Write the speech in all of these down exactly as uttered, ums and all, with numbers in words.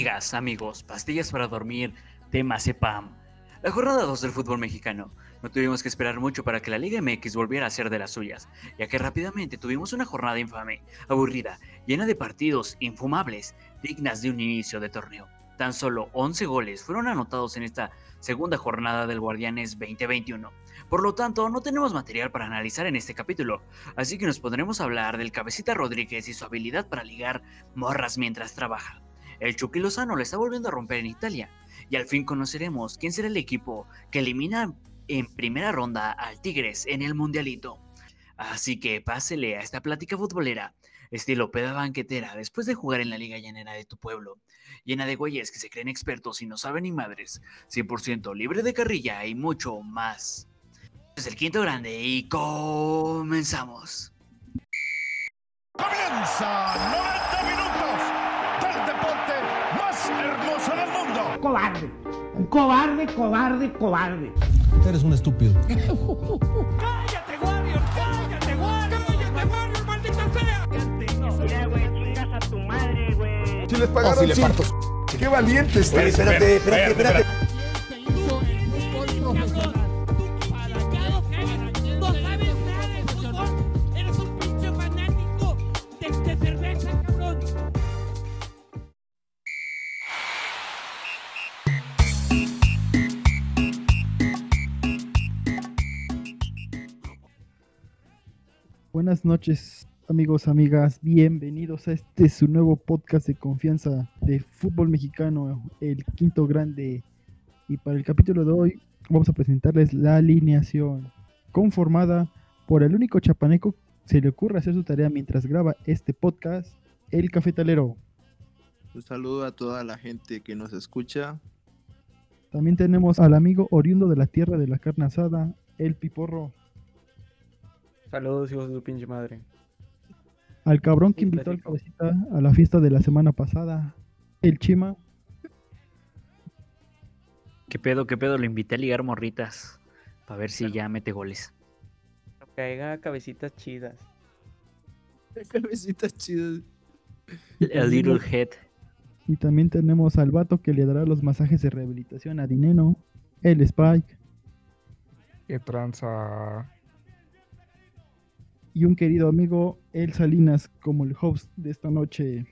Amigas, amigos, pastillas para dormir de Mazepam. La jornada dos del fútbol mexicano. No tuvimos que esperar mucho para que la Liga M X volviera a ser de las suyas, ya que rápidamente tuvimos una jornada infame, aburrida, llena de partidos infumables, dignas de un inicio de torneo. Tan solo once goles fueron anotados en esta segunda jornada del Guardianes veinte veintiuno. Por lo tanto, no tenemos material para analizar en este capítulo, así que nos pondremos a hablar del Cabecita Rodríguez y su habilidad para ligar morras mientras trabaja. El Chucky Lozano le está volviendo a romper en Italia, y al fin conoceremos quién será el equipo que elimina en primera ronda al Tigres en el Mundialito. Así que pásele a esta plática futbolera, estilo peda banquetera, después de jugar en la liga llanera de tu pueblo, llena de güeyes que se creen expertos y no saben ni madres, cien por ciento libre de carrilla y mucho más. Es el quinto grande y comenzamos. ¡Comienza! Cobarde, cobarde, cobarde, cobarde. Eres un estúpido. ¡Cállate, Warrior! ¡Cállate, Warrior! ¡Cállate, Warrior, maldita sea! Mira, güey, chingas a tu madre, güey. Si les pagaron, oh, si sí. Le parto. ¡Qué valiente este! Espérate, espérate, espérate. Buenas noches, amigos, amigas, bienvenidos a este su nuevo podcast de confianza de fútbol mexicano, el quinto grande. Y para el capítulo de hoy vamos a presentarles la alineación conformada por el único chapaneco que se le ocurre hacer su tarea mientras graba este podcast, el cafetalero. Un saludo a toda la gente que nos escucha. También tenemos al amigo oriundo de la tierra de la carne asada, el piporro. Saludos, hijos de su pinche madre. Al cabrón que invitó al cabecita a la fiesta de la semana pasada, el Chima. ¿Qué pedo, qué pedo? Lo invité a ligar morritas, para ver si ya mete goles. Caiga cabecitas chidas. Cabecitas chidas. A little head. Y también tenemos al vato que le dará los masajes de rehabilitación a Dineno, el Spike. Qué tranza. Y un querido amigo, El Salinas, como el host de esta noche.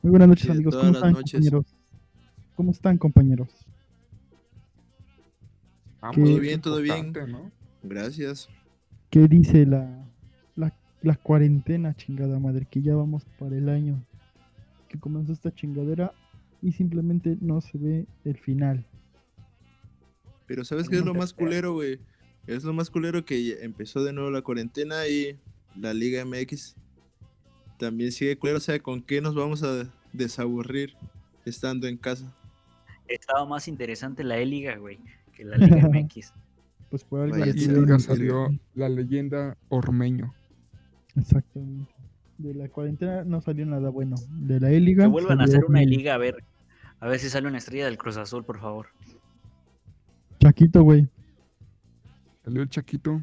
Muy buenas noches, sí, amigos. ¿Cómo están, compañeros? ¿Cómo están, compañeros? Ah, todo bien, todo bien, ¿no? Gracias. ¿Qué dice la, la, la cuarentena, chingada madre? Que ya vamos para el año que comenzó esta chingadera y simplemente no se ve el final. Pero ¿sabes qué es lo más culero, güey? Es lo más culero que empezó de nuevo la cuarentena y la Liga M X también sigue culero. O sea, ¿con qué nos vamos a desaburrir estando en casa? Estaba más interesante la E-Liga, güey, que la Liga M X. Pues por algo la E-Liga salió la leyenda Ormeño. Exactamente. De la cuarentena no salió nada bueno. De la E-Liga... Que vuelvan a hacer una E-Liga, a ver. A ver si sale una estrella del Cruz Azul, por favor. Chaquito, güey. Salió el Chaquito.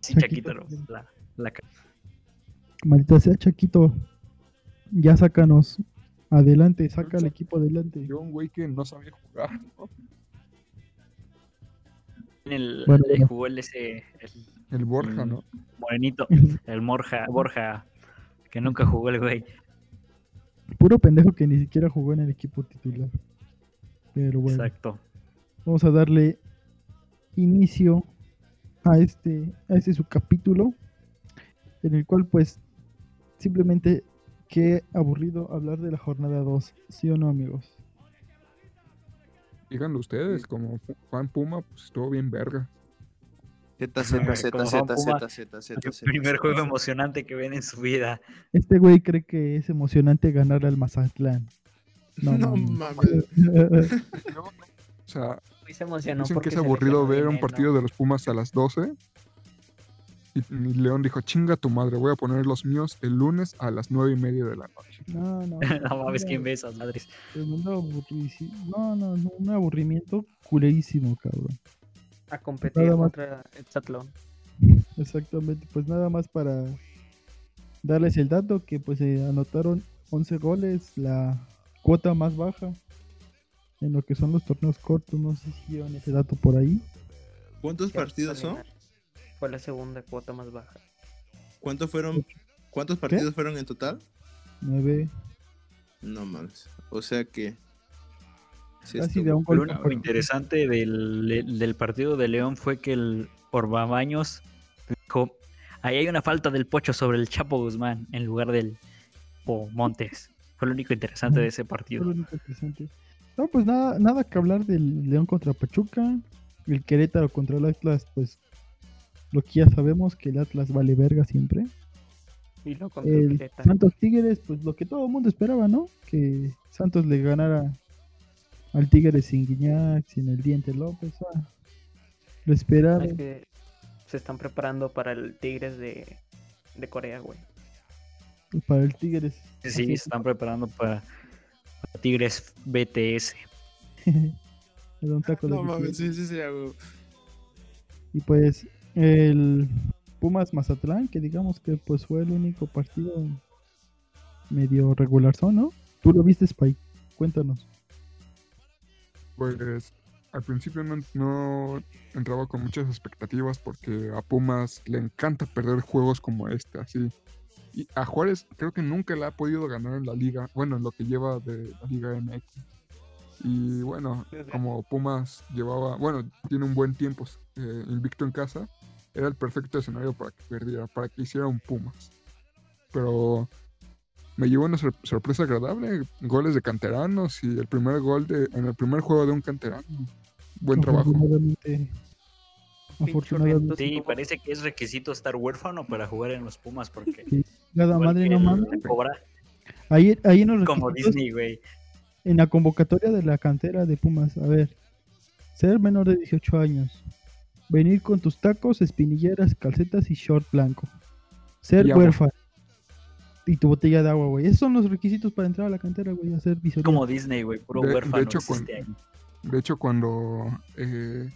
Sí, Chaquito, Chaquito la, la maldita sea, Chaquito. Ya sácanos. Adelante, saca al equipo adelante. Yo un güey que no sabía jugar, ¿no? El, bueno, le jugó el ese. El, el Borja, el, ¿no? Morenito. El Morja, Borja. Que nunca jugó el güey. Puro pendejo que ni siquiera jugó en el equipo titular. Pero bueno. Exacto. Vamos a darle inicio a este a este subcapítulo en el cual pues simplemente qué aburrido hablar de la jornada dos, ¿sí o no, amigos? Díganlo ustedes, como Juan Puma pues estuvo bien verga. Z, Z, Z, Z, Z, Z, Z. El primer juego emocionante que ven en su vida. Este güey cree que es emocionante ganarle al Mazatlán. No, no mames. O sea, se emocionó dicen que es aburrido ver un partido de los Pumas a las doce. Y, y León dijo, chinga tu madre, voy a poner los míos el lunes a las nueve y media de la noche. No, no. No mames, ¿quién ve esas madres? No, no, no, un aburrimiento culerísimo, cabrón. A competir contra el Chatlón. Exactamente, pues nada más para darles el dato que pues se eh, anotaron once goles la cuota más baja en lo que son los torneos cortos. No sé si llevan ese dato por ahí. ¿Cuántos partidos son? Fue la segunda cuota más baja. ¿Cuántos fueron? ¿Cuántos partidos ¿Qué? fueron en total? Nueve. No mames. O sea que sí, casi de un gol. Lo único interesante del, del partido de León fue que el Orbabaños dijo: ahí hay una falta del Pocho sobre el Chapo Guzmán en lugar del Po Montes. Fue lo único interesante de ese partido. Fue lo único interesante. No, pues nada, nada que hablar del León contra Pachuca. El Querétaro contra el Atlas, pues lo que ya sabemos, que el Atlas vale verga siempre. Y lo contra el Querétaro. Santos Tigres, pues lo que todo el mundo esperaba, ¿no? Que Santos le ganara al Tigres sin Guiñac, sin el Diente López. Ah, lo esperaba. Es que se están preparando para el Tigres de, de Corea, güey. Para el Tigres. Sí, sí, se están preparando para, para Tigres B T S. Un taco no mames, sí, sí, sí, güey. Y pues el Pumas Mazatlán, que digamos que pues fue el único partido medio regularzón, ¿no? ¿Tú lo viste, Spike? Cuéntanos. Pues al principio no, no entraba con muchas expectativas porque a Pumas le encanta perder juegos como este, así. Y a Juárez creo que nunca le ha podido ganar en la liga, bueno, en lo que lleva de la Liga M X. Y bueno, como Pumas llevaba, bueno, tiene un buen tiempo eh, invicto en casa, era el perfecto escenario para que perdiera, para que hiciera un Pumas. Pero me llevó una sor- sorpresa agradable, goles de canteranos y el primer gol de, en el primer juego de un canterano. Buen trabajo. Afortunadamente. Sí, parece que es requisito estar huérfano para jugar en los Pumas porque sí, nada madre no mames. Ahí ahí nos como Disney, güey. En la convocatoria de la cantera de Pumas, a ver, ser menor de dieciocho años, venir con tus tacos, espinilleras, calcetas y short blanco, ser huérfano y tu botella de agua, güey. Esos son los requisitos para entrar a la cantera, güey, a ser visorista. Como Disney, güey, puro huérfano. De hecho, cuando, de hecho, cuando eh,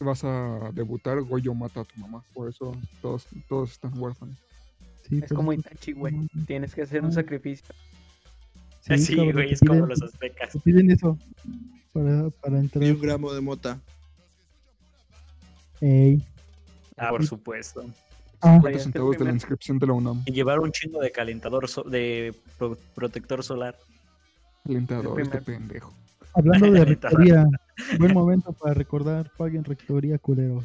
vas a debutar, Goyo mata a tu mamá, por eso todos, todos están huérfanos. Sí, es como Itachi, güey, tienes que hacer un sacrificio. Sí, sí, cabrón, güey, es piden, como los aztecas. Piden eso para, para entrar. Y un gramo de mota. Ey. Ah, por supuesto. Ah, cincuenta centavos de la inscripción de la UNAM. Y llevar un chingo de calentador, so- de pro- protector solar. Calentador, este pendejo. Hablando de rectoría, buen momento para recordar, paguen rectoría, culeros,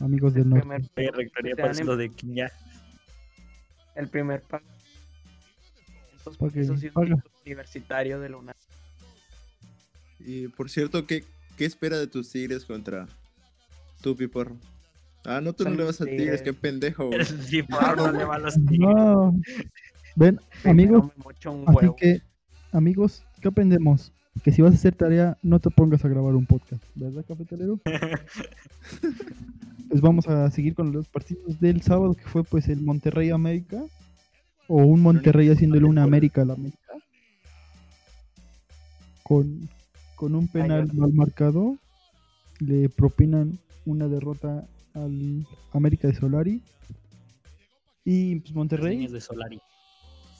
amigos del norte. Paguen rectoría para lo de Quiñá. El primer pago. Porque soy un universitario de la UNAM. Y por cierto, ¿qué, qué espera de tus Tigres contra tu Piporro? Ah, no, tú no le vas a Tigres, qué pendejo. El Piporro no le va a los Tigres. No. Ven, amigos, así que, amigos, ¿qué aprendemos? Que si vas a hacer tarea, no te pongas a grabar un podcast, ¿verdad, cafetalero? Pues vamos a seguir con los partidos del sábado, que fue pues el Monterrey América. O un Monterrey haciéndole una América a la América. Con, con un penal mal marcado. Le propinan una derrota al América de Solari. Y pues Monterrey. De Solari.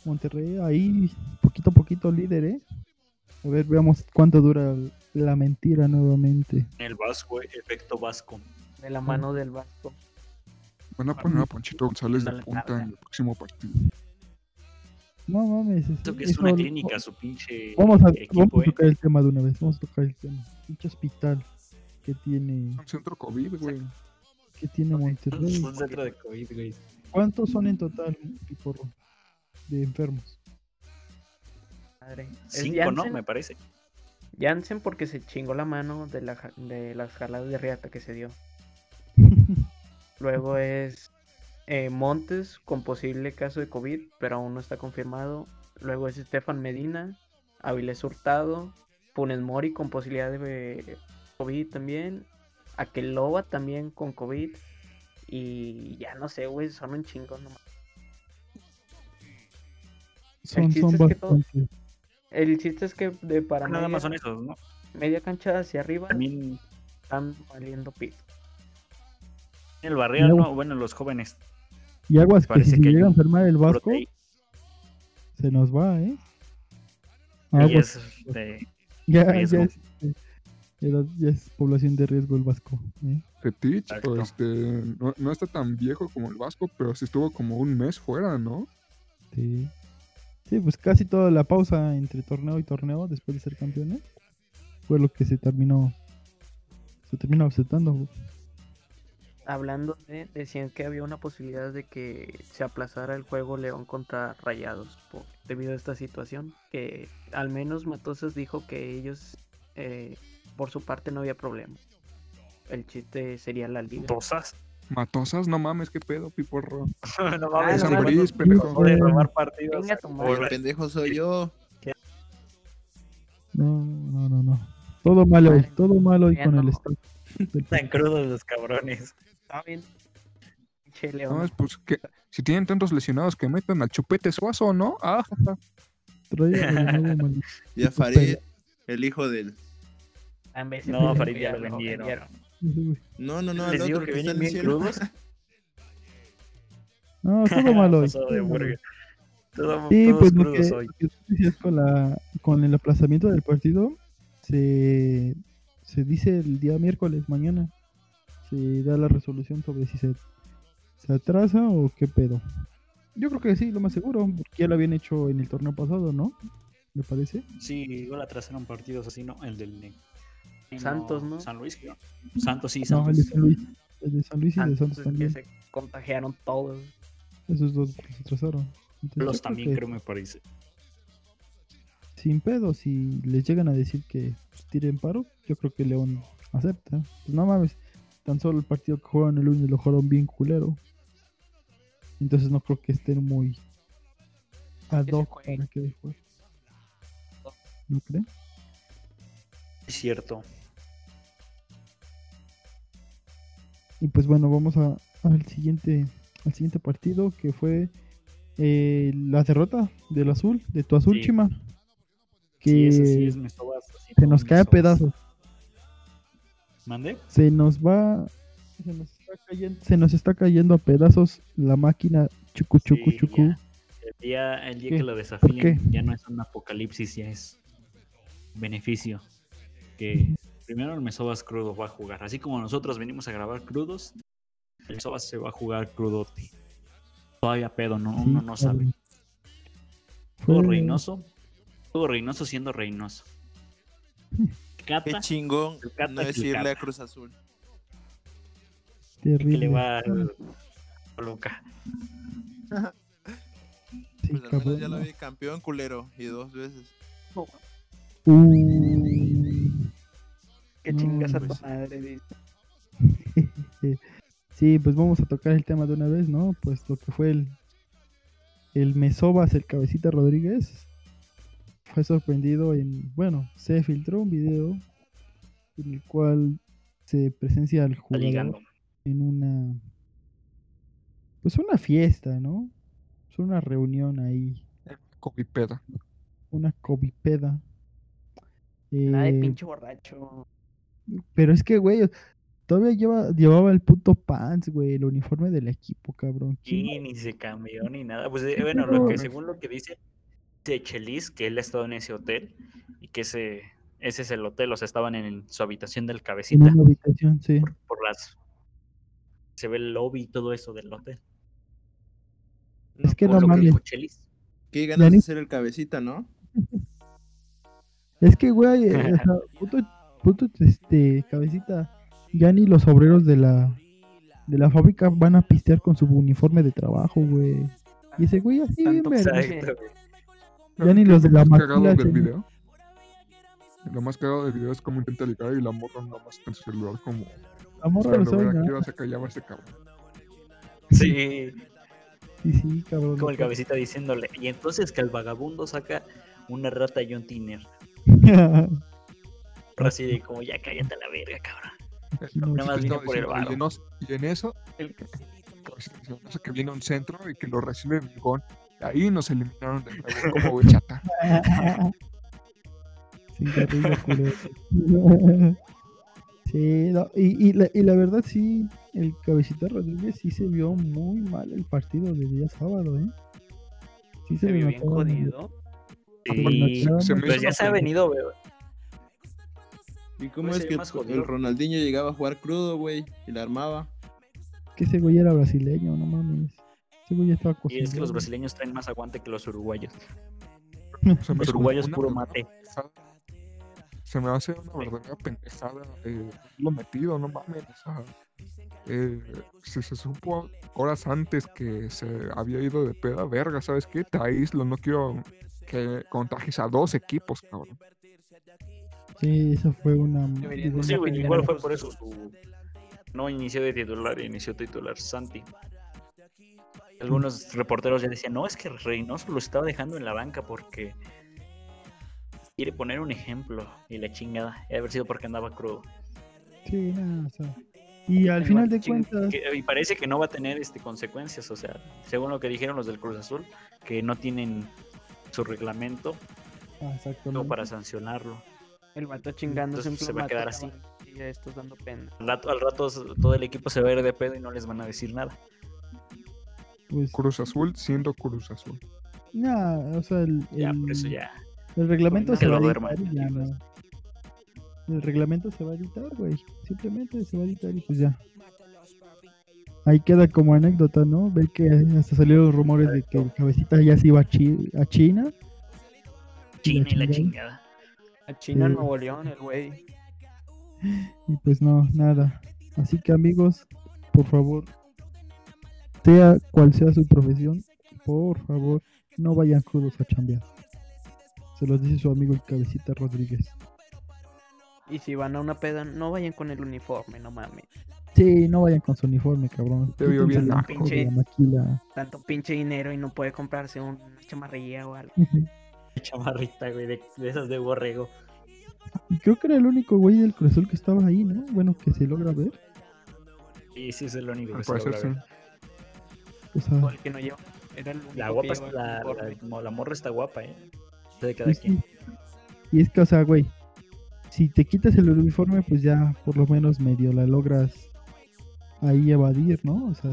Monterrey ahí poquito a poquito líder, ¿eh? A ver, veamos cuánto dura la mentira nuevamente. El Vasco, efecto Vasco. De la mano del Vasco. Van a poner a Ponchito González de punta en el próximo partido. No mames, es, que es eso, una clínica, su pinche. Vamos a, equipo, vamos a tocar eh. el tema de una vez. Vamos a tocar el tema. Pinche hospital que tiene. Un centro COVID, güey. Que tiene Monterrey. Un centro de COVID, güey. ¿Cuántos son en total, Piporro? De enfermos. Madre. Cinco, Janssen, ¿no? Me parece. Janssen, porque se chingó la mano de, la, de las jaladas de riata que se dio. Luego es. Eh, Montes con posible caso de COVID, pero aún no está confirmado. Luego es Estefan Medina, Avilés Hurtado, Funes Mori con posibilidad de COVID también, Akeloba también con COVID. Y ya no sé, güey, son un chingo nomás. Son, el, chiste son es que todo, el chiste es que de para nada media, más son esos, ¿no? Media cancha hacia arriba también están valiendo pito. El barrio, no. no, bueno, los jóvenes. Y aguas, parece que si que llega a enfermar el Vasco, proteín. Se nos va, ¿eh? Ah, y pues, es de ya, riesgo. Ya es, ya es población de riesgo el Vasco. ¿eh? Fetich, pues, este, no, no está tan viejo como el Vasco, pero sí estuvo como un mes fuera, ¿no? Sí. Sí, pues casi toda la pausa entre torneo y torneo después de ser campeones fue lo que se terminó se terminó aceptando. Hablando de, decían que había una posibilidad de que se aplazara el juego León contra Rayados por, debido a esta situación, que al menos Matosas dijo que ellos eh, por su parte no había problema. El chiste sería la liga. Matosas. Matosas, no mames, qué pedo, piporro. No mames, San Luis, pendejo. Por robar partidos. Por pendejo soy yo. No, no, no, no. Todo malo, Ay, todo malo y con no. el estado. Están crudos los cabrones. Está bien. Che, León. No, es pues que si tienen tantos lesionados que metan al Chupete Suazo, ¿no? Ah, jaja. Ya Farid, el hijo del. No, Farid ya lo vendieron. No, no, no, el Les otro que, que está en el cielo. No, todo malo hoy. Todo, todo, sí, todos pues crudos hoy. Con, la, con el aplazamiento del partido se, se dice el día miércoles, mañana se da la resolución sobre si se, se atrasa o qué pedo. Yo creo que sí, lo más seguro, porque ya lo habían hecho en el torneo pasado, ¿no? ¿Me parece? Sí, igual atrasaron partidos así, ¿no? El del Santos, ¿no? San Luis, ¿no? Santos, sí, Santos. No, el de San Luis, el de San Luis y el de Santos también. Que se contagiaron todos. Esos dos que se atrasaron. Entonces, los también creo, creo me parece. Sin pedo, si les llegan a decir que pues, tiren paro, yo creo que León acepta. Pues no mames, tan solo el partido que jugaron el lunes lo jugaron bien culero. Entonces no creo que estén muy ad hoc para que después. ¿No creen? Es cierto. Y pues bueno, vamos a, al siguiente al siguiente partido, que fue eh, la derrota del azul, de tu azul, sí. Chima. Que sí, sí es, sobas, se nos cae a pedazos. ¿Mande? Se nos va se nos está cayendo, se nos está cayendo a pedazos la máquina chucu chucu sí, chucu. Ya. El día, el día que lo desafíen ya no es un apocalipsis, ya es beneficio. Que primero el Mesobas crudo va a jugar, así como nosotros venimos a grabar crudos, el Mesobas se va a jugar crudote. Todavía pedo, no, uno no sabe. Todo Reynoso, todo Reynoso siendo Reynoso. Cata, qué chingón no decirle a Cruz Azul. Que le va a loca. Pues al menos ya lo vi campeón culero y dos veces. Uh. Que no, chingas a pues. Tu madre. Sí, pues vamos a tocar el tema de una vez, ¿no? Pues lo que fue el el Mesobas, el Cabecita Rodríguez, fue sorprendido en, bueno, se filtró un video en el cual se presencia al jugador en una, pues una fiesta, ¿no? Es una reunión ahí. Copipeda. Una copipeda. Eh, Nada de pinche borracho. Pero es que, güey, todavía lleva, llevaba el puto pants, güey, el uniforme del equipo, cabrón. Sí, ni se cambió ni nada. Pues eh, bueno, lo que, según lo que dice, dice Chelis, que él ha estado en ese hotel y que ese, ese es el hotel, o sea, estaban en su habitación del Cabecita. En una habitación, sí. Por, por las... Se ve el lobby y todo eso del hotel. Es no, que no mames. Qué ganas de ser el Cabecita, ¿no? Es que, güey, eh, puto... Puto, este, Cabecita, ya ni los obreros de la de la fábrica van a pistear con su uniforme de trabajo, güey. Y ese güey así bien verde. Ya ni los de la maquila. Lo más cagado del video es como intenta ligar y la morra nada más con su celular como... La morra lo suena. Aquí va a sacar llama ese cabrón. Sí. Sí, sí, cabrón. Como el Cabecita diciéndole, y entonces que el vagabundo saca una rata y un tiner. Así de como ya cállate a la verga, cabrón. Nada más vino por el barro. Y en eso, el que viene a un centro y que lo recibe Vigón. Ahí nos eliminaron de nuevo como bechata. Sí, qué ridículo. Sí, no, y, y, la, y la verdad sí, el Cabecita Rodríguez sí se vio muy mal el partido del día sábado, ¿eh? Sí se, se vio bien jodido. Sí, se pues ya se ha venido, güey. ¿Y cómo pues es que el Ronaldinho llegaba a jugar crudo, güey? Y la armaba. Que ese güey era brasileño, no mames. Ese güey estaba cocinado. Y es que los brasileños traen más aguante que los uruguayos. Los uruguayos puro mate. Pendejada. Se me hace una verdadera pendejada eh, lo metido, no mames. O sea, eh, si se supo horas antes que se había ido de peda, verga, ¿sabes qué? Traíslo, no quiero que contagies a dos equipos, cabrón. Sí, esa fue una... Sí, güey, igual fue por eso. Su... No inició de titular, inició titular Santi. Algunos reporteros ya decían, no, es que Reynoso lo estaba dejando en la banca porque quiere poner un ejemplo y la chingada. Y haber sido porque andaba crudo. Sí, nada, o sea... Y al final de cuentas... Y parece que no va a tener este, consecuencias, o sea, según lo que dijeron los del Cruz Azul, que no tienen su reglamento no para sancionarlo. El vato chingando se va a quedar así. Y ya estás dando pena. Al rato, al rato todo el equipo se va a ir de pedo y no les van a decir nada. Pues, Cruz Azul siendo Cruz Azul. Nah, o sea, el, el, ya, por eso ya. El reglamento no se va a editar. Ya, no. El reglamento se va a editar, güey. Simplemente se va a editar y pues ya. Ahí queda como anécdota, ¿no? Ver que hasta salieron los rumores de que el Cabecita ya se iba a, chi- a China. China y la chingada. A China, sí. Nuevo León, el güey. Y pues no, nada. Así que amigos, por favor, sea cual sea su profesión, por favor, no vayan crudos a chambear. Se los dice su amigo el Cabecita Rodríguez. Y si van a una peda, no vayan con el uniforme, no mames. Sí, no vayan con su uniforme, cabrón. Te vio bien la pinche maquila. Tanto pinche dinero y no puede comprarse una chamarrilla o algo. Chamarrita, güey, de, de esas de borrego. Creo que era el único güey del Cruz Azul que estaba ahí, ¿no? Bueno, que se logra ver. Sí, sí, es el único que se logra ver. O sea, el que no lleva. Era el único la guapa, que la, la, la morra está guapa, ¿eh? De cada sí, quien. Sí. Y es que, o sea, güey, si te quitas el uniforme, pues ya por lo menos medio la logras ahí evadir, ¿no? O sea,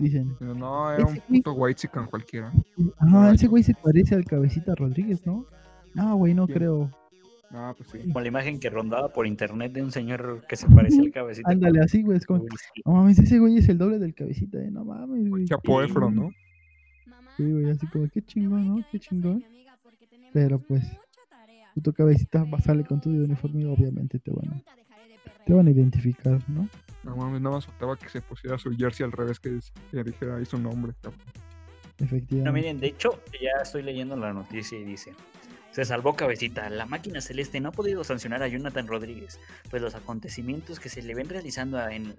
dicen. Pero no, era un puto white chican cualquiera. Ah, ese güey se parece al Cabecita Rodríguez, ¿no? Ah, güey, no ¿Quién? creo. Ah, pues sí. Con la imagen que rondaba por internet de un señor que se parece al Cabecita. Ándale, así, güey. Es como... No mames, ese güey es el doble del Cabecita, ¿eh? No mames, güey. Chapo Efro, ¿no? Sí, güey, así como, qué chingón, ¿no? Qué chingón. Pero pues, tu Cabecita va a salir con tu uniforme y obviamente te van a... Te van a identificar, ¿no? No mames, nada más faltaba que se pusiera su jersey al revés, que le dijera ahí su nombre. Efectivamente. No, miren, de hecho, ya estoy leyendo la noticia y dice: se salvó Cabecita. La máquina celeste no ha podido sancionar a Jonathan Rodríguez, pues los acontecimientos que se le ven realizando en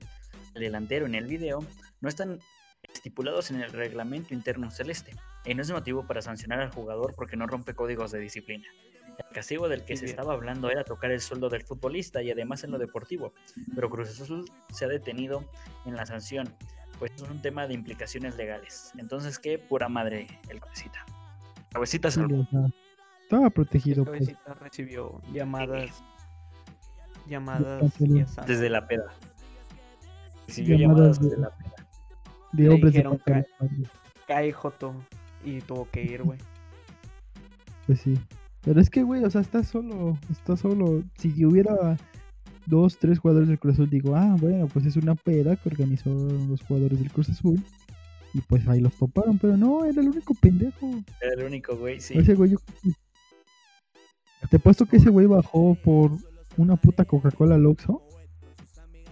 el delantero en el video no están estipulados en el reglamento interno celeste. Y no es motivo para sancionar al jugador porque no rompe códigos de disciplina. El castigo del que sí, se bien. estaba hablando era tocar el sueldo del futbolista y además en lo deportivo, pero Cruz Azul se ha detenido en la sanción, pues es un tema de implicaciones legales. Entonces, ¿qué? Pura madre el Cabecita. Cabecita salvo. Estaba protegido. El Cabecita pues. recibió llamadas, sí. llamadas desde la peda. Recibió llamadas, llamadas de, desde la peda. De hombres dijeron, de cae joto y tuvo que ir, güey. Pues sí. Pero es que, güey, o sea, está solo, está solo. Si hubiera dos, tres jugadores del Cruz Azul, digo, ah, bueno, pues es una peda que organizó los jugadores del Cruz Azul. Y pues ahí los toparon, pero no, era el único pendejo. Era el único, güey, sí. Ese güey, yo... Te apuesto que ese güey bajó por una puta Coca-Cola al Oxxo.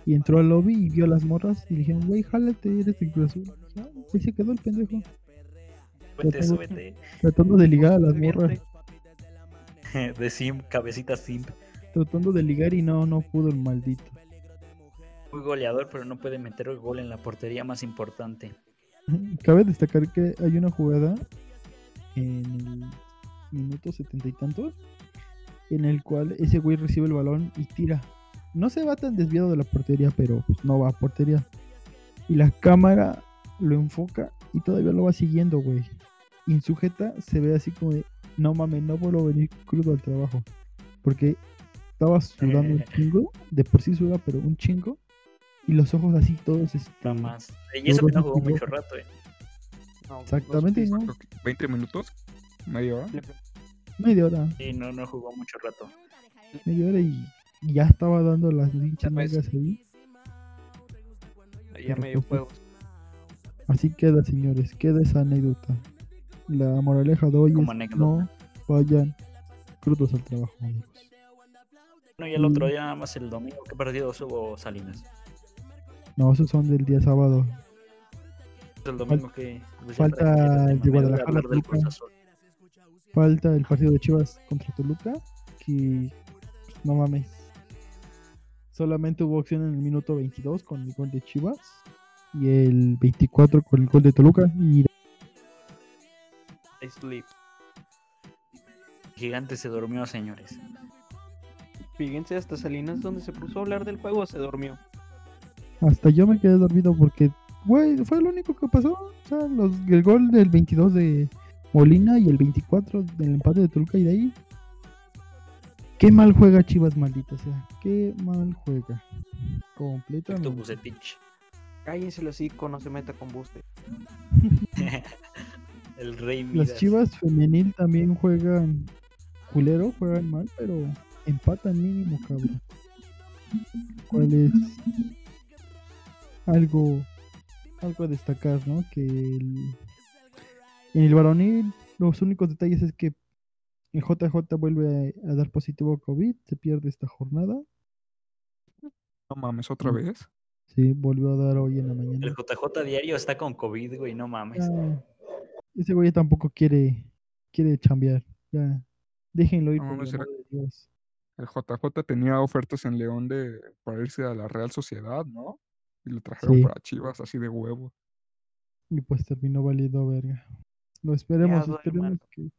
Y entró al lobby y vio a las morras y le dijeron, güey, jálate, eres del Cruz Azul. Ah, y se quedó el pendejo. Súbete, súbete. Tratando de ligar a las morras. De simp, Cabecita simp. Tratando de ligar y no, no pudo el maldito. Muy goleador, pero no puede meter el gol en la portería más importante. Cabe destacar que hay una jugada en el minuto setenta y tantos, en el cual ese güey recibe el balón y tira. No se va tan desviado de la portería, pero pues no va a portería. Y la cámara lo enfoca y todavía lo va siguiendo, güey. Y en su jeta se ve así como de... No mames, no vuelvo a venir crudo al trabajo. Porque estaba sudando un chingo. De por sí suda, pero un chingo. Y los ojos así todos están más. Y eso que no jugó mucho rato, eh. No, exactamente, dos, ¿no? veinte minutos, media hora. media hora. Sí, no, no jugó mucho rato. Media hora y ya estaba dando las hinchas mangas ahí. Ahí a medio juego. Así queda, señores, queda esa anécdota. La moraleja de hoy como es anécdota. No vayan crudos al trabajo, amigos. Bueno, y el y... otro día nada más el domingo, ¿qué partidos hubo, Salinas? No, esos son del día sábado. El domingo Fal- que... Falta el de Guadalajara, falta el partido de Chivas contra Toluca, que no mames. Solamente hubo acción en el minuto veintidós con el gol de Chivas y el veinticuatro con el gol de Toluca y Sleep. Gigante se durmió, señores. Fíjense, hasta Salinas donde se puso a hablar del juego se durmió. Hasta yo me quedé dormido porque, güey, fue lo único que pasó. O sea, los, el gol del veintidós de Molina y el veinticuatro del empate de Toluca y de ahí. Qué mal juega Chivas, maldita sea. Qué mal juega. Completamente. Tu Bucetich. Cállense los hocico, se meta con Buste. El rey Midas. Las Chivas femenil también juegan culero, juegan mal, pero empatan mínimo, cabrón. ¿Cuál es algo algo a destacar, no? Que el, en el varonil los únicos detalles es que el J J vuelve a, a dar positivo a COVID, se pierde esta jornada. No mames, ¿otra vez? Sí, volvió a dar hoy en la mañana. El J J diario está con COVID, güey, no mames. Ah, ese güey tampoco quiere quiere chambear, ya. Déjenlo ir, no, por el amor de Dios. El J J tenía ofertas en León de para irse a la Real Sociedad, ¿no? Y lo trajeron sí. para Chivas, así de huevo. Y pues terminó valiendo verga. Lo esperemos, ya, esperemos que,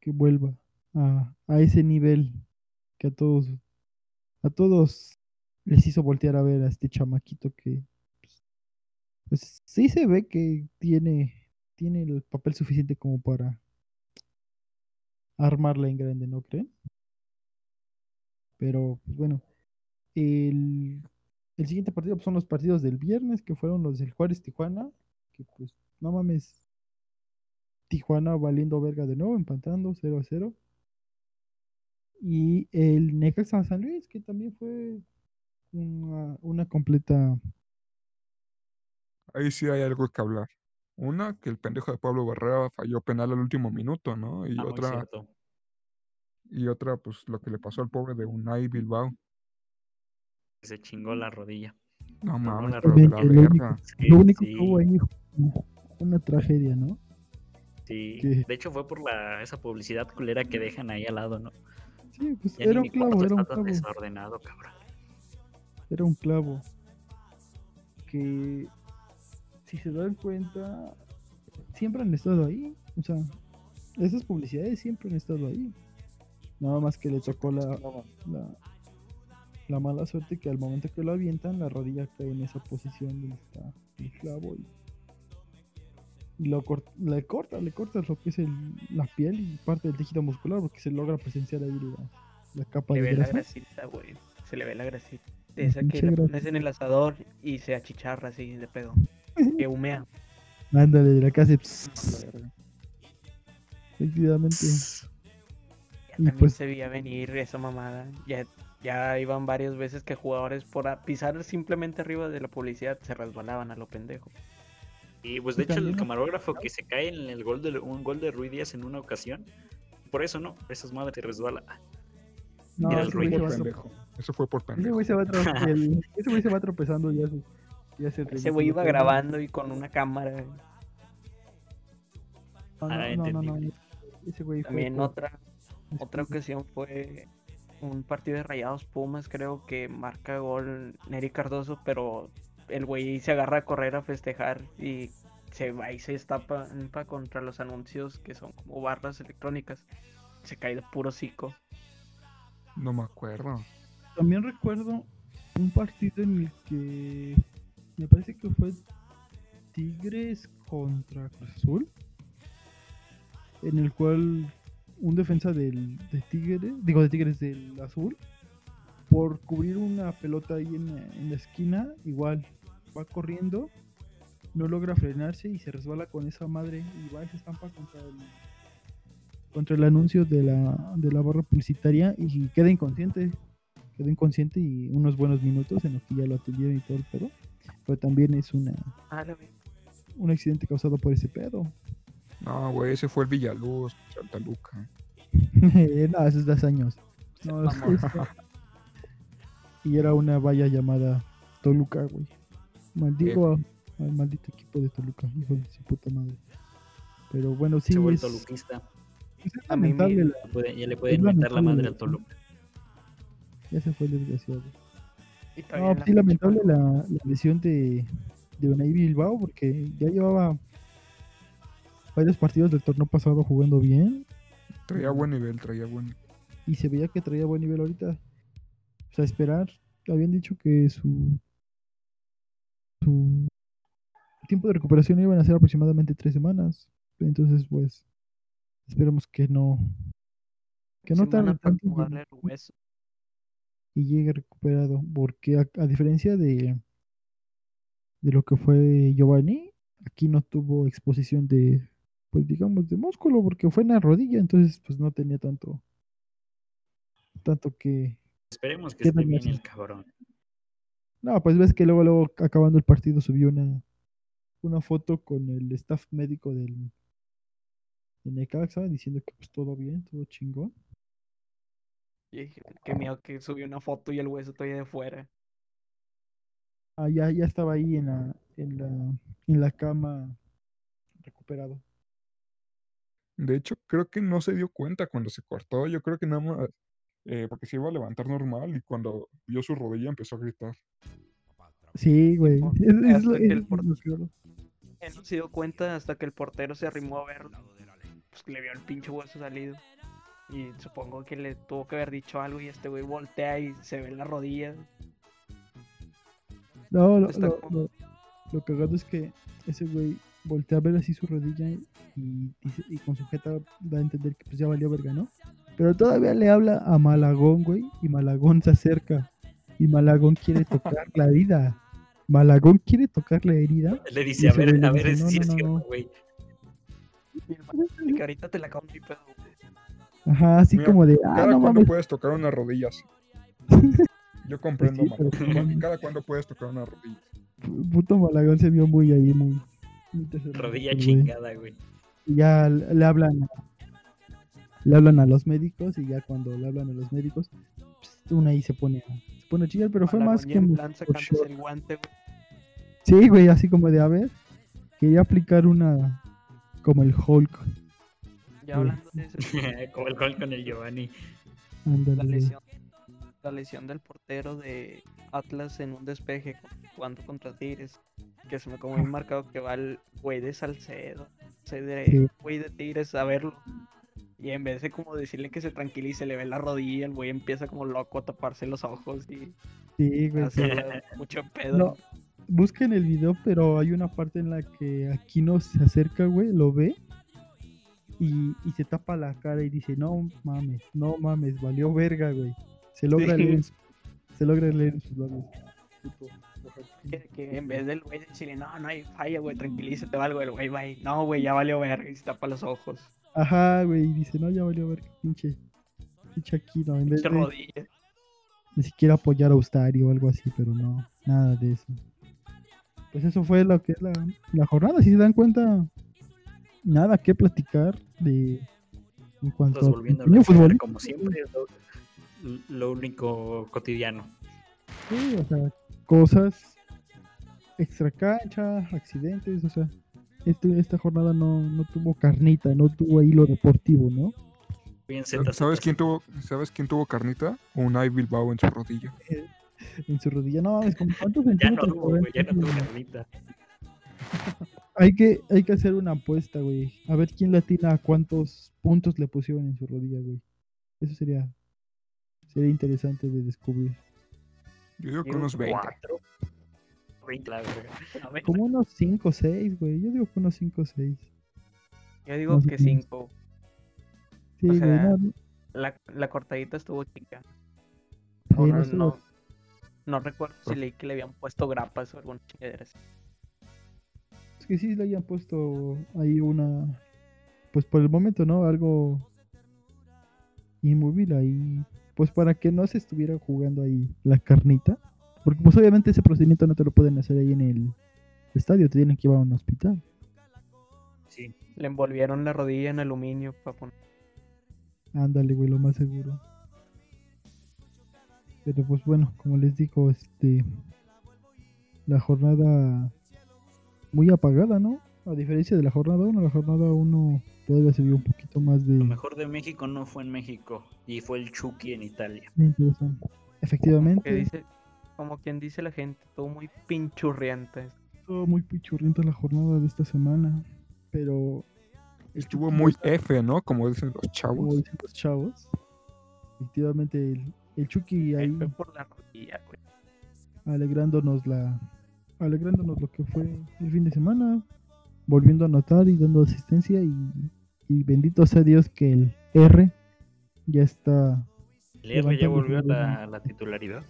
que vuelva a, a ese nivel que a todos a todos les hizo voltear a ver a este chamaquito que pues, pues sí se ve que tiene, tiene el papel suficiente como para armarla en grande, ¿no creen? Pero pues bueno, el El siguiente partido pues, son los partidos del viernes, que fueron los del Juárez-Tijuana, que pues, no mames, Tijuana valiendo verga de nuevo, empatando cero a cero. Y el Necaxa-San Luis, que también fue una, una completa... Ahí sí hay algo que hablar. Una, que el pendejo de Pablo Barrera falló penal al último minuto, ¿no? Y ah, otra, y otra, pues, lo que le pasó al pobre de Unai Bilbao. Se chingó la rodilla. No mames, pero de la verga. Sí, lo único sí. que hubo ahí fue una tragedia, ¿no? Sí, ¿Qué? de hecho fue por la esa publicidad culera que dejan ahí al lado, ¿no? Sí, pues ya era un clavo, era un clavo. Desordenado, cabrón. Era un clavo. Que si se dan cuenta, siempre han estado ahí. O sea, esas publicidades siempre han estado ahí. Nada más que le tocó la... la La mala suerte que al momento que lo avientan, la rodilla cae en esa posición donde está el clavo y, y lo cort, le corta, le corta lo que es el, la piel y parte del tejido muscular porque se logra presenciar ahí la, la capa de grasa. Se le ve la grasita, güey. Se le ve la grasita. De esa que la pones en el asador y se achicharra así de pedo. Que humea. Ándale, de la casa. Efectivamente. Ya y pues se veía venir esa mamada. Ya... Ya iban varias veces que jugadores por pisar simplemente arriba de la publicidad se resbalaban a lo pendejo. Y pues de hecho el camarógrafo que se cae en el gol de un gol de Ruiz Díaz en una ocasión, por eso no, esas madres se resbala. No, Mira el Ruiz Díaz. Eso fue por pendejo. Ese güey se, se va tropezando y hace, y hace ese güey iba grabando y con una cámara. No, no, ah, no, no, no, no. Ese güey También fue, otra fue. otra ocasión fue un partido de Rayados Pumas, creo que marca gol Nery Cardoso, pero el güey se agarra a correr a festejar y se va y se estampa contra los anuncios que son como barras electrónicas. Se cae de puro hocico. No me acuerdo. También recuerdo un partido en el que me parece que fue Tigres contra Cruz Azul, en el cual un defensa del de Tigres, digo de Tigres del Azul, por cubrir una pelota ahí en, en la esquina, igual va corriendo, no logra frenarse y se resbala con esa madre y va y se estampa contra el contra el anuncio de la, de la barra publicitaria y queda inconsciente, queda inconsciente y unos buenos minutos en los que ya lo atendieron y todo el pedo, pero también es una ah, no, un accidente causado por ese pedo. No, güey, ese fue el Villaluz, Santa Luca. No, esos dos años. No, es y era una valla llamada Toluca, güey. Maldito, al maldito equipo de Toluca, hijo de su puta madre. Pero bueno, sí. Se vuelve toluquista. Es a mí me, la, puede, ya le pueden meter la madre al Toluca. Ya se fue el desgraciado. No, sí, lamentable la, la lesión de, de Unai Bilbao, porque ya llevaba varios partidos del torneo pasado jugando bien. Traía buen nivel, traía buen nivel. Y se veía que traía buen nivel ahorita. O sea, esperar. Habían dicho que su, su tiempo de recuperación iban a ser aproximadamente tres semanas. Entonces, pues, esperemos que no. Que no tarde y llegue recuperado. Porque a, a diferencia de, de lo que fue Giovanni, aquí no tuvo exposición de, pues digamos, de músculo, porque fue en la rodilla, entonces pues no tenía tanto tanto que... Esperemos que esté bien el cabrón. No, pues ves que luego, luego acabando el partido subió una una foto con el staff médico del, del Necaxa, diciendo que pues todo bien, todo chingón. Y qué miedo que subió una foto y el hueso todavía de fuera. Ah, ya, ya estaba ahí en la, en la, en la cama recuperado. De hecho, creo que no se dio cuenta cuando se cortó. Yo creo que nada más, eh, porque se iba a levantar normal y cuando vio su rodilla empezó a gritar. Sí, güey. Es, es, es, el portero, él no se dio cuenta hasta que el portero se arrimó a verlo. Pues le vio el pinche hueso salido. Y supongo que le tuvo que haber dicho algo y este güey voltea y se ve en la rodilla. No, lo, lo, lo, lo cagado es que ese güey voltea a ver así su rodilla y, y, y con su jeta da a entender que pues ya valió verga, ¿no? Pero todavía le habla a Malagón, güey, y Malagón se acerca. Y Malagón quiere tocar la herida. Malagón quiere tocar la herida. Le dice, a ver, a ver, dice, no, si no, es no, cierto, güey. No. Que ahorita te la cago mi pedo. Ajá, así mira, como de, ah, no mames. Puedes tocar unas rodillas. Yo comprendo, sí, Malagón. Cada cuando puedes tocar una rodilla. Puto Malagón se vio muy ahí, muy... Rodilla muy chingada, güey. Y ya le hablan, le hablan a los médicos y ya cuando le hablan a los médicos, pues, una ahí se pone, se pone a chillar, pero Malagón fue más que... En plan sacándose el guante, güey. Sí, güey, así como de, a ver, quería aplicar una como el Hulk. Ya hablando de eso. Como el Hulk con el Giovanni. Andale. La lesión. La lesión del portero de Atlas en un despeje jugando contra Tigres, que se me como muy marcado que va el güey de Salcedo, el güey de Tigres a verlo, y en vez de como decirle que se tranquilice, le ve la rodilla, el güey empieza como loco a taparse los ojos y sí, güey, sí. Mucho pedo. No, busquen el video, pero hay una parte en la que Aquino se acerca, güey, lo ve y, y se tapa la cara y dice, no mames, no mames, valió verga, güey. Se logra, sí. leer, se logra leer en sus labios. Que, que en vez del güey decirle, no, no hay falla, güey, tranquilízate, va el güey, güey, bye. No, güey, ya valió verga, y se tapa los ojos. Ajá, güey, y dice, no, ya valió verga, pinche, pinche aquí, no, en vez de... rodilla. Ni siquiera apoyar a Ustario o algo así, pero no, nada de eso. Pues eso fue lo que es la, la jornada, si se dan cuenta, nada que platicar de... En cuanto Entonces, a... volviendo a hablar, fútbol, como siempre, ¿no? Lo único cotidiano. Sí, o sea, cosas extra cancha, accidentes, o sea, este, esta jornada no, no tuvo carnita, no tuvo ahí lo deportivo, ¿no? Bien, Z, ¿Sabes, quién tuvo, ¿Sabes quién tuvo carnita? Unai Bilbao en su rodilla. En su rodilla, no, es como cuántos ya no tuvo, güey, ya no tuvo carnita. hay, que, hay que hacer una apuesta, güey. A ver quién le atina a cuántos puntos le pusieron en su rodilla, güey. Eso sería... Sería interesante de descubrir. Yo digo que unos veinte. Como unos cinco o seis, güey. Yo digo que unos cinco o seis. Yo digo que cinco. Sí, o sea, la, la cortadita estuvo chica. Sí, no, no, no, no recuerdo si leí que le habían puesto grapas o alguna chingadera. Es que sí le habían puesto ahí una... Pues por el momento, ¿no? Algo inmóvil ahí, pues para que no se estuviera jugando ahí la carnita, porque pues obviamente ese procedimiento no te lo pueden hacer ahí en el estadio, te tienen que llevar a un hospital. Sí, le envolvieron la rodilla en aluminio para poner. Ándale, güey, lo más seguro. Pero pues bueno, como les digo, este la jornada muy apagada, ¿no? A diferencia de la jornada uno, la jornada uno todavía se vio un poquito más de... Lo mejor de México no fue en México, y fue el Chucky en Italia. Interesante. Efectivamente. Como, dice, como quien dice la gente, todo muy pinchurriente. Todo muy pinchurriente la jornada de esta semana, pero... Estuvo muy F, ¿no? Como dicen los chavos. Como dicen los chavos. Efectivamente, el, el Chucky ahí... Fue por la rodilla, güey. Alegrándonos la... Alegrándonos lo que fue el fin de semana... Volviendo a anotar y dando asistencia y, y bendito sea Dios que el R ya está... El R ya volvió a la, la titularidad.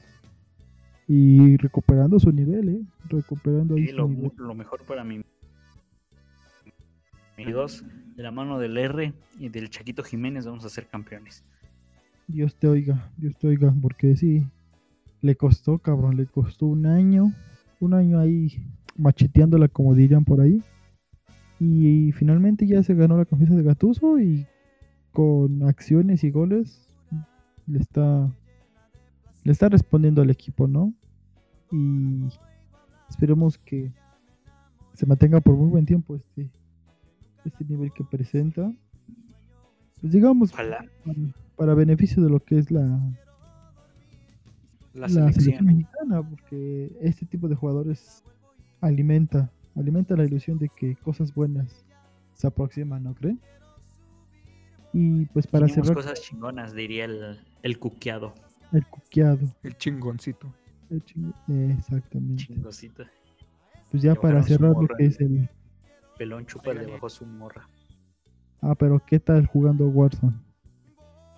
Y recuperando su nivel, ¿eh? Recuperando ahí sí, su lo, nivel. Lo mejor para mí. Mi dos, de la mano del R y del Chaquito Jiménez vamos a ser campeones. Dios te oiga, Dios te oiga, porque sí, le costó, cabrón, le costó un año, un año ahí macheteándola como dirían por ahí. Y finalmente ya se ganó la confianza de Gattuso y con acciones y goles le está le está respondiendo al equipo, ¿no? Y esperemos que se mantenga por muy buen tiempo este, este nivel que presenta. Pues digamos, para, para beneficio de lo que es la, la selección. la selección mexicana, porque este tipo de jugadores alimenta Alimenta la ilusión de que cosas buenas se aproximan, ¿no creen? Y pues para Tenemos cerrar... cosas chingonas, diría el, el cuqueado. El cuqueado. El chingoncito. El chingo... Exactamente. Chingoncito. Pues ya para cerrar morra, lo que es el... Pelón chupa el... debajo su morra. Ah, pero ¿qué tal jugando Warzone?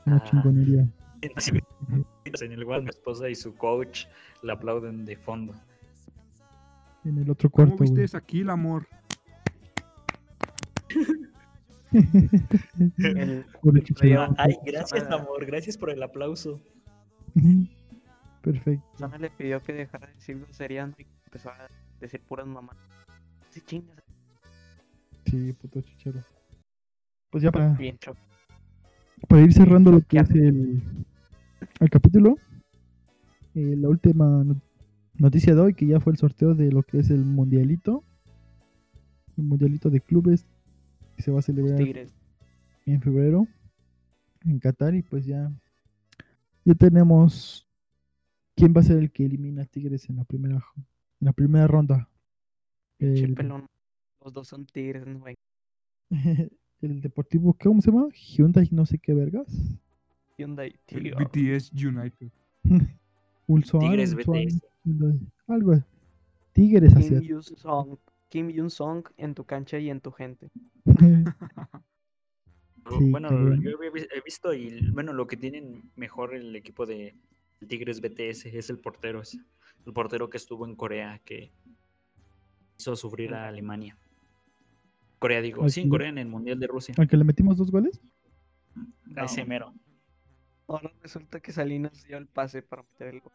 Una ah, chingonería. En el cual mi esposa y su coach le aplauden de fondo. En el otro cuarto. ¿Cómo viste aquí el amor? el, el Ay, gracias, amor. Gracias por el aplauso. Perfecto. No me le pidió que dejara de decir groserías y empezó a decir puras mamás. Sí, chingas. Sí, puto chichero. Pues ya para, Bien, para ir cerrando lo que es el, el capítulo, eh, la última noticia. Noticia de hoy que ya fue el sorteo de lo que es el Mundialito. El Mundialito de clubes que se va a celebrar Tigres. En febrero en Qatar y pues ya ya tenemos quién va a ser el que elimina a Tigres en la primera en la primera ronda. El, el pelón, los dos son Tigres, no hay. El Deportivo, ¿cómo se llama? Hyundai, no sé qué vergas. Hyundai, tío. B T S United. Ulsan, Tigres B T S. Algo Tigres hacia Kim Jong Song en tu cancha y en tu gente. sí, bueno, claro. Yo he visto y bueno, lo que tienen mejor el equipo de Tigres B T S es el portero, es el portero que estuvo en Corea que hizo sufrir a Alemania. Corea digo, Aquí. sí, en Corea en el Mundial de Rusia. ¿Al que le metimos dos goles? A ese mero. Ahora resulta que Salinas dio el pase para meter el gol.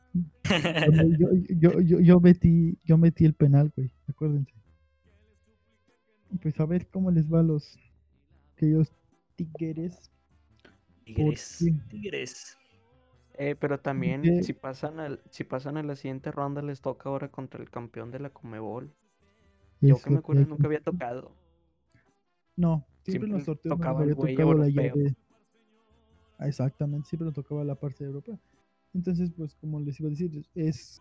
Yo, yo, yo, yo, metí, yo metí el penal, güey, acuérdense. Pues a ver cómo les va a los aquellos tigres. Tigres, porque... tigres. Eh, pero también ¿Qué? si pasan al, si pasan a la siguiente ronda les toca ahora contra el campeón de la Conmebol. Yo que me acuerdo nunca había tocado. No, siempre, siempre nos sorteos tocaba el güey tocado europeo. La llave. Exactamente, siempre nos tocaba la parte de Europa. Entonces, pues como les iba a decir, es,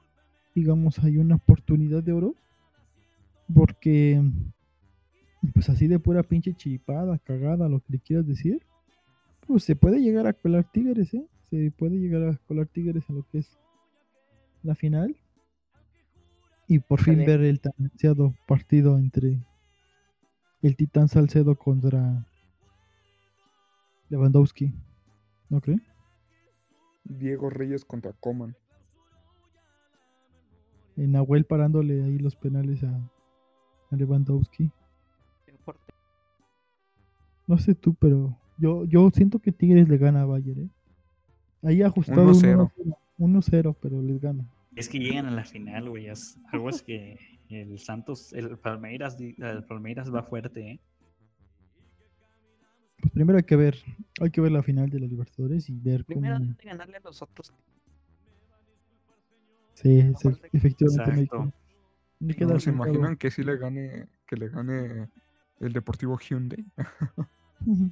digamos, hay una oportunidad de oro. Porque, pues así de pura pinche chipada, cagada, lo que le quieras decir, pues se puede llegar a colar Tigres, ¿eh? Se puede llegar a colar Tigres en lo que es la final. Y por fin ver el tan ansiado partido entre el Titán Salcedo contra Lewandowski. ¿No creen? Diego Reyes contra Coman. En Nahuel parándole ahí los penales a, a Lewandowski. No sé tú, pero yo, yo siento que Tigres le gana a Bayern, ¿eh? Ahí ajustado uno cero, pero les gana. Es que llegan a la final, güey. Algo es que el Santos, el Palmeiras, el Palmeiras va fuerte, ¿eh? Pues primero hay que ver, hay que ver la final de la Libertadores y ver primero cómo... Primero ganarle a los otros. Sí, no, sí efectivamente. No, no se acercado. Imaginan que sí le gane, que le gane el Deportivo Hyundai. Uh-huh.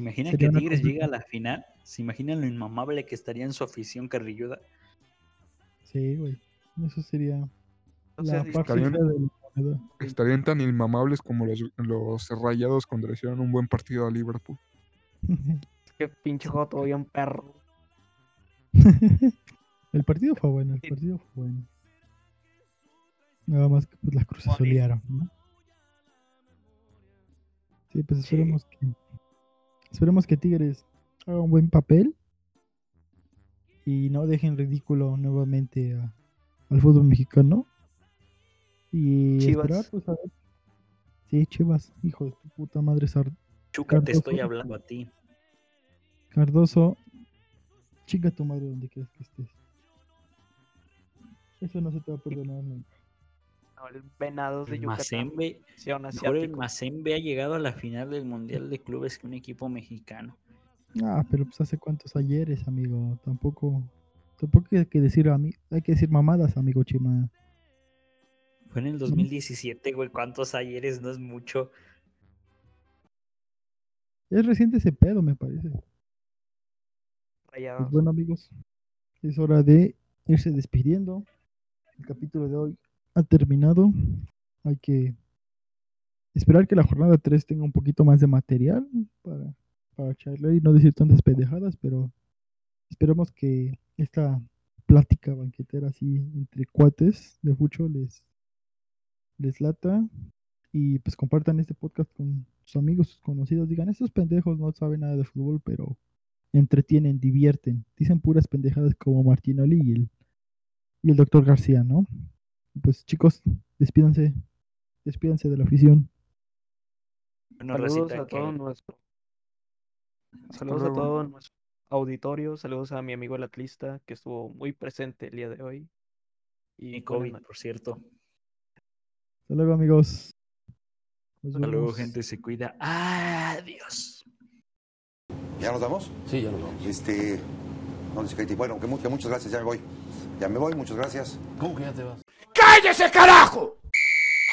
Imaginan Sería que Tigres llega a la final. ¿Se imaginan lo inmamable que estaría en su afición carrilluda? Sí, güey. Eso sería... O sea, estarían, del... estarían tan inmamables como los, los Rayados cuando le hicieron un buen partido a Liverpool. Qué pinche joto, bien perro. El partido fue bueno, el partido fue bueno. Nada más que pues, las Cruz Azulearon, ¿no? Sí, pues esperemos sí. que... Esperemos que Tigres haga un buen papel y no dejen ridículo nuevamente a, al fútbol mexicano. Y Chivas. Esperar, pues, a ver. Sí, Chivas, hijo de tu puta madre. Sar... Chuca, Cardoso, te estoy hablando a ti. Cardoso, chinga tu madre donde quieras que estés. Eso no se te va a perdonar nunca. No, el venado de Yucatán. Ahora el Mazembe ha llegado a la final del Mundial de Clubes que un equipo mexicano. Ah, pero pues hace cuántos ayeres, amigo. Tampoco, tampoco hay que decir a mí, hay que decir mamadas, amigo Chima. Fue en el dos mil diecisiete, güey, cuántos ayeres, no es mucho. Es reciente ese pedo, me parece. Pues bueno, amigos, es hora de irse despidiendo. El capítulo de hoy ha terminado. Hay que esperar que la jornada tres tenga un poquito más de material para, para charlar y no decir tantas pendejadas, pero esperamos que esta plática banquetera así entre cuates de fucho les... les lata, y pues compartan este podcast con sus amigos, sus conocidos, digan, estos pendejos no saben nada de fútbol, pero entretienen, divierten, dicen puras pendejadas como Martinoli y el, y el doctor García, ¿no? Pues chicos, despídanse, despídanse de la afición. Bueno, saludos a que... todo nuestro saludos a todo nuestro auditorio, saludos a mi amigo el atlista que estuvo muy presente el día de hoy. Y, y COVID, bueno, por cierto. Hasta luego, amigos. Hasta luego, gente, se cuida. Adiós. ¿Ya nos vamos? Sí, ya nos vamos. Este, no sé qué. Bueno, que, que muchas gracias, ya me voy. Ya me voy, muchas gracias. ¿Cómo que ya te vas? ¡Cállese, carajo!